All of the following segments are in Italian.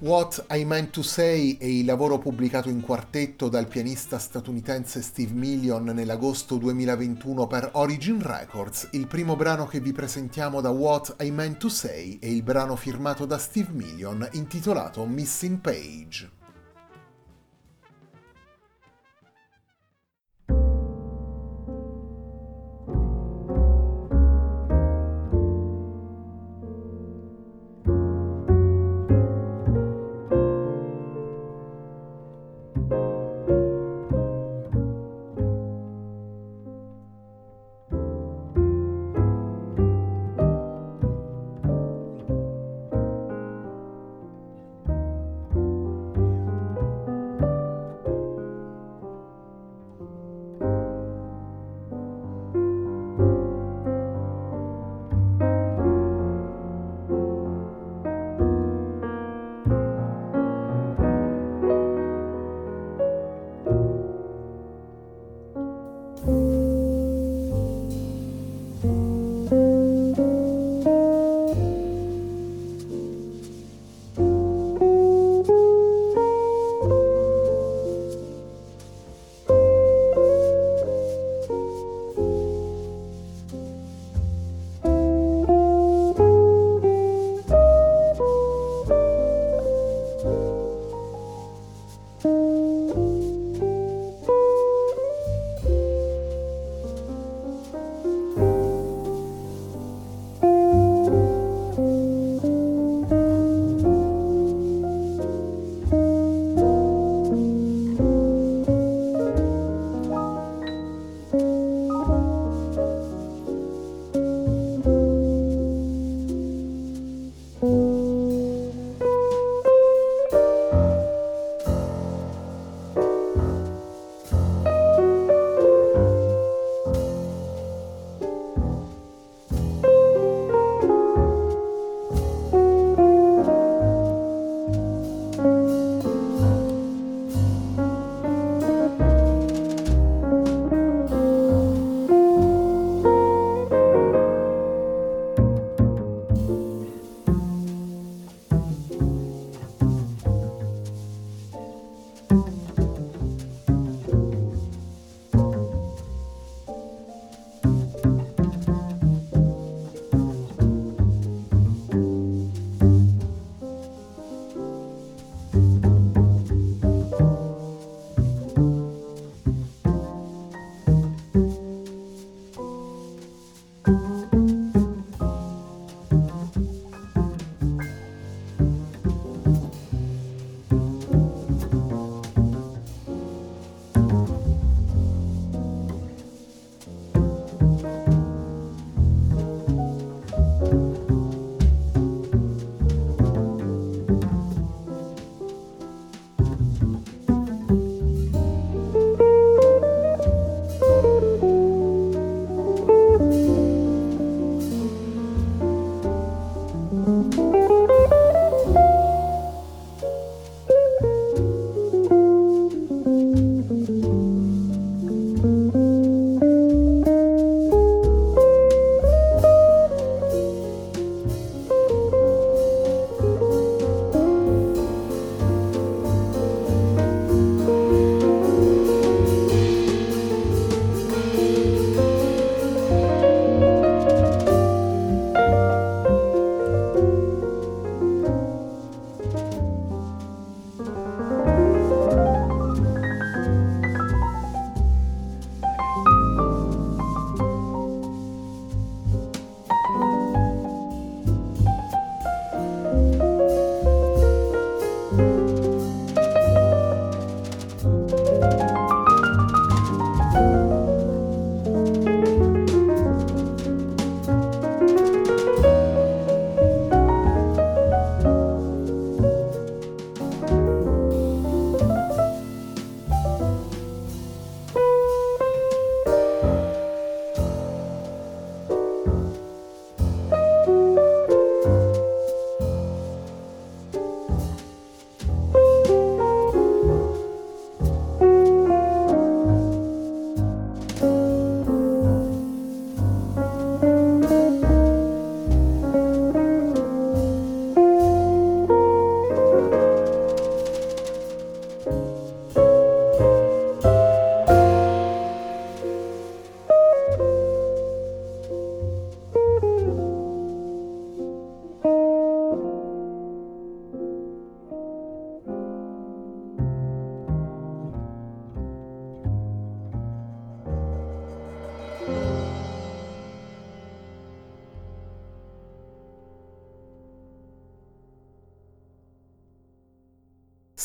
What I Meant to Say è il lavoro pubblicato in quartetto dal pianista statunitense Steve Million nell'agosto 2021 per Origin Records. Il primo brano che vi presentiamo da What I Meant to Say è il brano firmato da Steve Million intitolato Missing Page.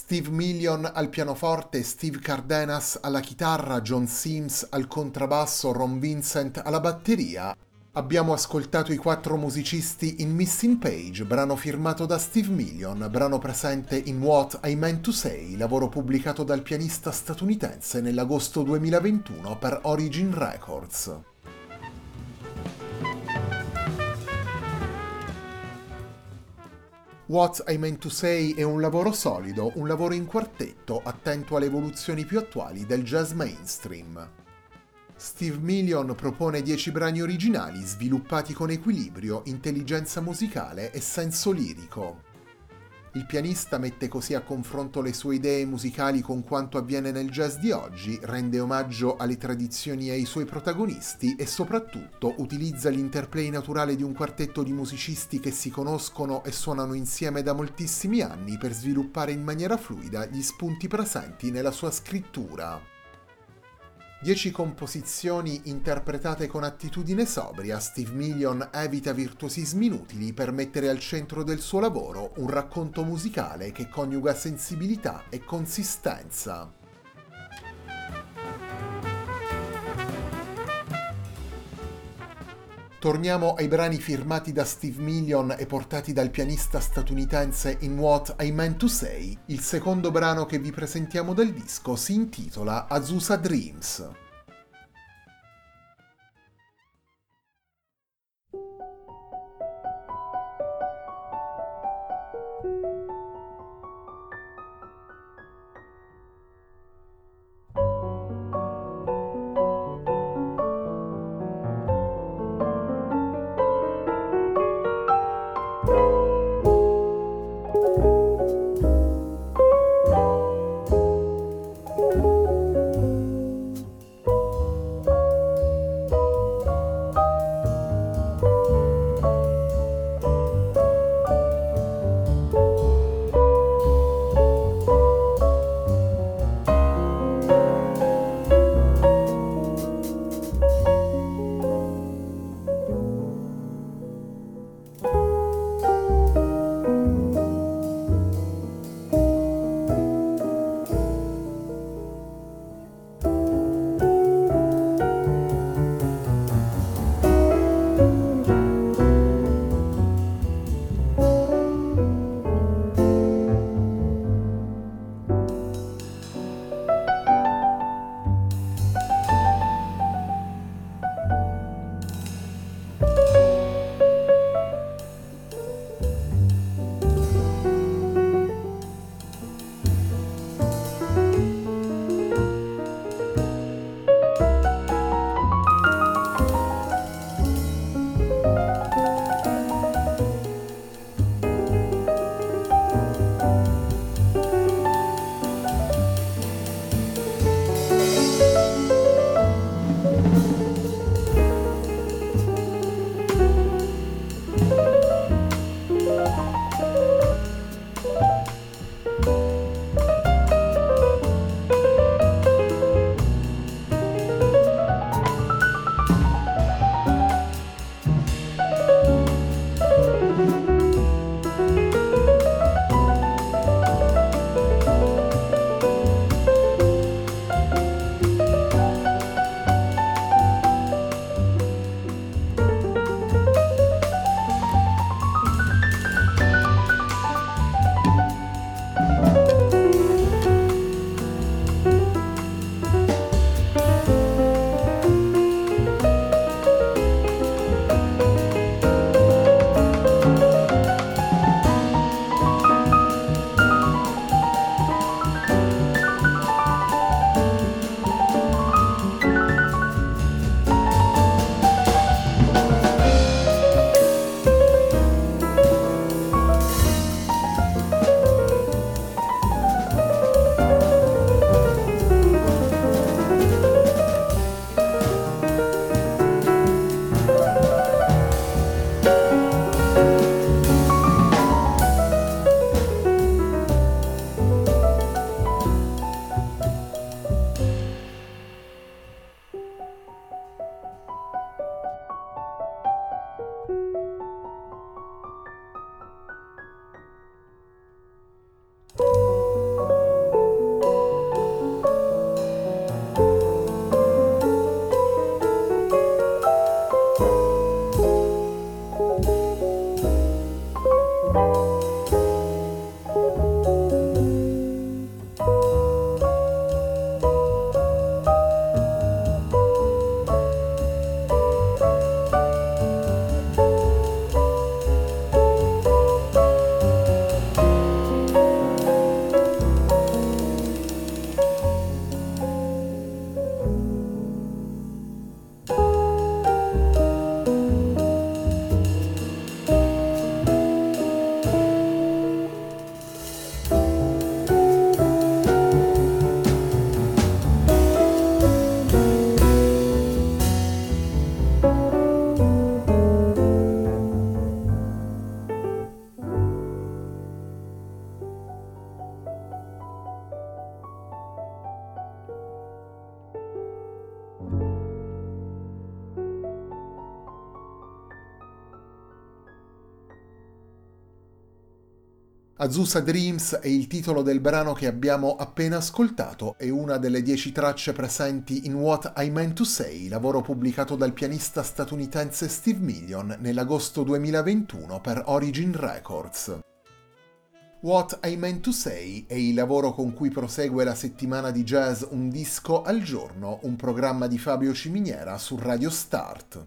Steve Million al pianoforte, Steve Cardenas alla chitarra, John Sims al contrabbasso, Ron Vincent alla batteria. Abbiamo ascoltato i quattro musicisti in Missing Page, brano firmato da Steve Million, brano presente in What I Meant to Say, lavoro pubblicato dal pianista statunitense nell'agosto 2021 per Origin Records. What I Meant to Say è un lavoro solido, un lavoro in quartetto, attento alle evoluzioni più attuali del jazz mainstream. Steve Million propone 10 brani originali sviluppati con equilibrio, intelligenza musicale e senso lirico. Il pianista mette così a confronto le sue idee musicali con quanto avviene nel jazz di oggi, rende omaggio alle tradizioni e ai suoi protagonisti e soprattutto utilizza l'interplay naturale di un quartetto di musicisti che si conoscono e suonano insieme da moltissimi anni per sviluppare in maniera fluida gli spunti presenti nella sua scrittura. 10 composizioni interpretate con attitudine sobria, Steve Million evita virtuosismi inutili per mettere al centro del suo lavoro un racconto musicale che coniuga sensibilità e consistenza. Torniamo ai brani firmati da Steve Million e portati dal pianista statunitense in What I Meant to Say. Il secondo brano che vi presentiamo del disco si intitola Azusa Dreams. Azusa Dreams è il titolo del brano che abbiamo appena ascoltato, è una delle 10 tracce presenti in What I Meant to Say, lavoro pubblicato dal pianista statunitense Steve Million nell'agosto 2021 per Origin Records. What I Meant to Say è il lavoro con cui prosegue la settimana di jazz Un disco al giorno, un programma di Fabio Ciminiera su Radio Start.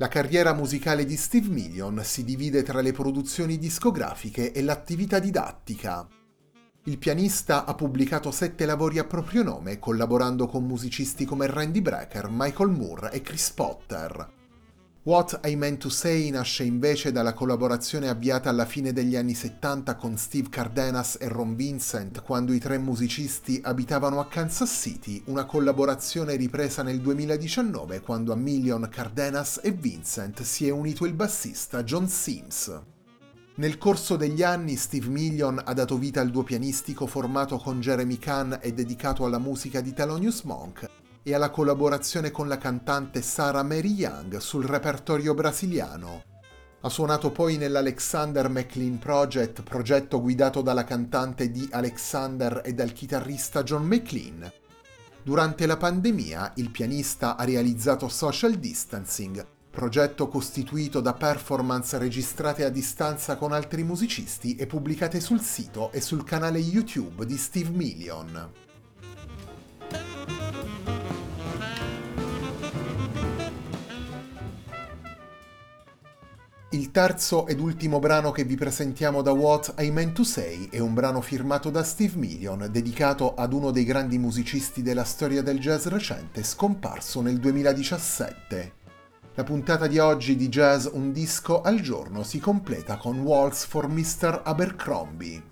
La carriera musicale di Steve Million si divide tra le produzioni discografiche e l'attività didattica. Il pianista ha pubblicato 7 lavori a proprio nome, collaborando con musicisti come Randy Brecker, Michael Moore e Chris Potter. What I Meant to Say nasce invece dalla collaborazione avviata alla fine degli anni 70 con Steve Cardenas e Ron Vincent, quando i 3 musicisti abitavano a Kansas City, una collaborazione ripresa nel 2019 quando a Million, Cardenas e Vincent si è unito il bassista John Sims. Nel corso degli anni Steve Million ha dato vita al duo pianistico formato con Jeremy Kahn e dedicato alla musica di Thelonious Monk, e alla collaborazione con la cantante Sarah Mary Young sul repertorio brasiliano. Ha suonato poi nell'Alexander McLean Project, progetto guidato dalla cantante Dee Alexander e dal chitarrista John McLean. Durante la pandemia il pianista ha realizzato Social Distancing, progetto costituito da performance registrate a distanza con altri musicisti e pubblicate sul sito e sul canale YouTube di Steve Million. Il terzo ed ultimo brano che vi presentiamo da What I Meant to Say è un brano firmato da Steve Million, dedicato ad uno dei grandi musicisti della storia del jazz recente, scomparso nel 2017. La puntata di oggi di Jazz Un disco al giorno si completa con Waltz for Mr. Abercrombie.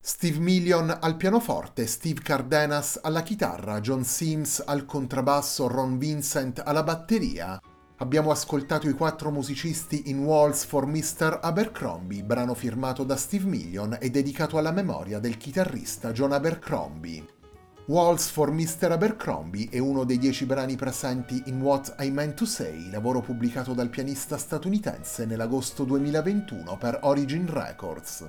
Steve Million al pianoforte, Steve Cardenas alla chitarra, John Sims al contrabbasso, Ron Vincent alla batteria. Abbiamo ascoltato i quattro musicisti in Waltz for Mr. Abercrombie, brano firmato da Steve Million e dedicato alla memoria del chitarrista John Abercrombie. Waltz for Mr. Abercrombie è uno dei 10 brani presenti in What I Meant to Say, lavoro pubblicato dal pianista statunitense nell'agosto 2021 per Origin Records.